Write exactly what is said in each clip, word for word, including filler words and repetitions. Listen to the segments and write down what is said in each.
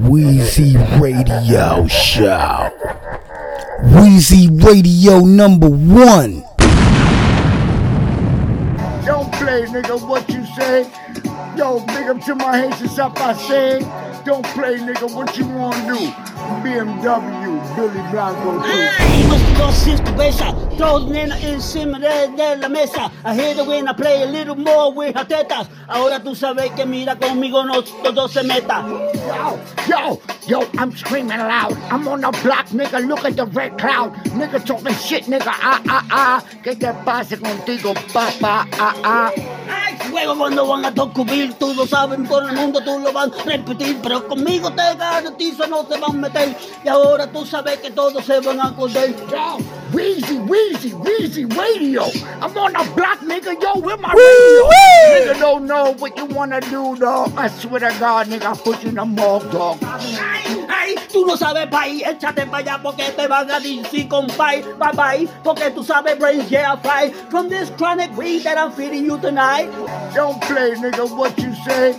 Weezy Radio Show. Weezy Radio number one. Don't play, nigga, what you say. Yo, big up to my Haitians up, I say. Don't play, nigga, what you want to do. B M W, Billy Brown go through. Those nenas encima de, de la mesa. I hear the wind, I play a little more with her tetas. Ahora tú sabes que mira conmigo no todo se meta. Yo, yo, yo, I'm screaming loud. I'm on the block, nigga, look at the red cloud. Nigga talking shit, nigga, ah, ah, ah. Que te pase contigo, papá, ah, ah. Luego cuando van a descubrir, tú lo saben, por el mundo tú lo van a repetir. Pero conmigo te garantizo no se van a meter. Y ahora tú sabes que todos se van a acordar. Yo, Weezy, Weezy, Weezy Radio. I'm on the block, nigga, yo, with my radio. Nigga don't know what you wanna do, dog. I swear to God, nigga, I put you in the morgue, dog. Tú no sabes, pay, échate para allá porque te van a decir, compay, bye bye, porque tú sabes, brains, yeah, fly. From this chronic weed that I'm feeding you tonight. Don't play, nigga, what you say.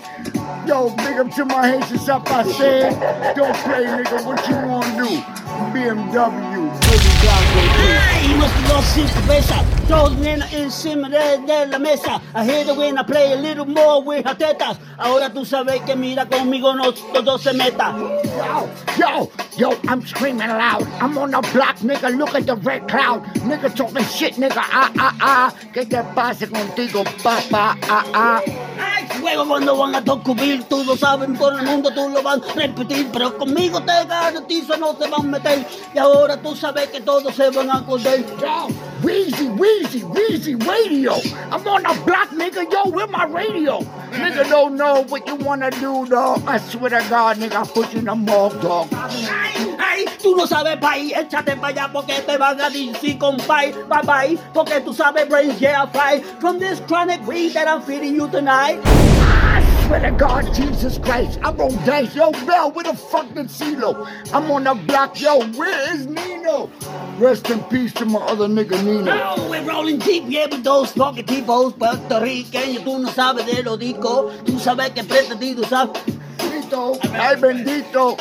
Yo, big up to my Haitians up, I say. Don't play, nigga, what you want to do. B M W, baby, God, go must go see the besa. Those nenas encima de, de la mesa. I hear the wind, I play a little more with her tetas. Ahora tú sabes que mira conmigo no todo se meta. Yo, yo, yo, I'm screaming loud. I'm on the block, nigga, look at the red cloud. Nigga talking shit, nigga, ah, ah, ah. Que te pase contigo, papá, ah, ah. Luego cuando van a descubrir, tú lo saben, por el mundo tú lo van a repetir. Pero conmigo te garantizo no se van a meter. Y ahora tú sabes que todos se van a acordar. Yo, Weezy, Weezy, Weezy Radio. I'm on the block, nigga, yo, with my radio. Nigga don't know what you wanna do, dog. I swear to God, nigga, I put you in the morgue, dog. Tú no sabes, pay, échate para allá porque te van a decir, compay, bye bye, porque tú sabes, brains, yeah, fly. From this chronic weed that I'm feeding you tonight. I swear to God, Jesus Christ, I roll dice. Yo, Bell, where the fuck did CeeLo? I'm on the block, yo, where is Nino? Rest in peace to my other nigga, Nino. Oh, we're rolling deep, yeah, with those fucking tipos, Puerto Rican, tú no sabes de lo disco, tú sabes que pretendido, sabes. Bendito, ay bendito.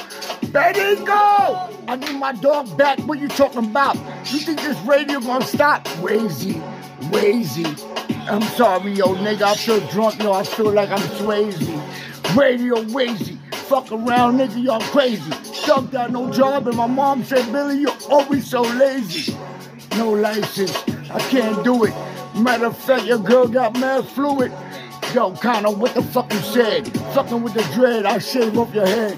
Bendigo! I need my dog back. What you talking about? You think this radio gonna stop? Swayze, Swayze. I'm sorry, yo, nigga. I feel drunk, yo. I feel like I'm Swayze. Radio Swayze. Fuck around, nigga. Y'all crazy. Dumped out no job, and my mom said, Billy, you're always so lazy. No license. I can't do it. Matter of fact, your girl got mad fluid. Yo, Connor, what the fuck you said? Fucking with the dread. I shave off your head.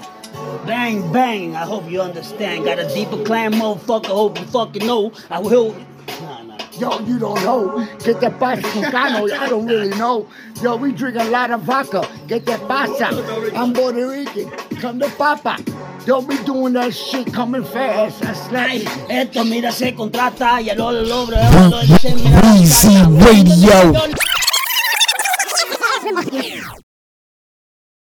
Bang, bang, I hope you understand. Got a deeper clan, motherfucker, hope you fucking know. I will... Nah, nah. Yo, you don't know. Get that pasa con Cano, I don't really know. Yo, we drink a lot of vodka. Get that pasa. I'm Puerto Rican. Come to papa. Don't be doing that shit coming fast. That's nice. Esto, mira, se contrata y a lo logro. Weezy Radio.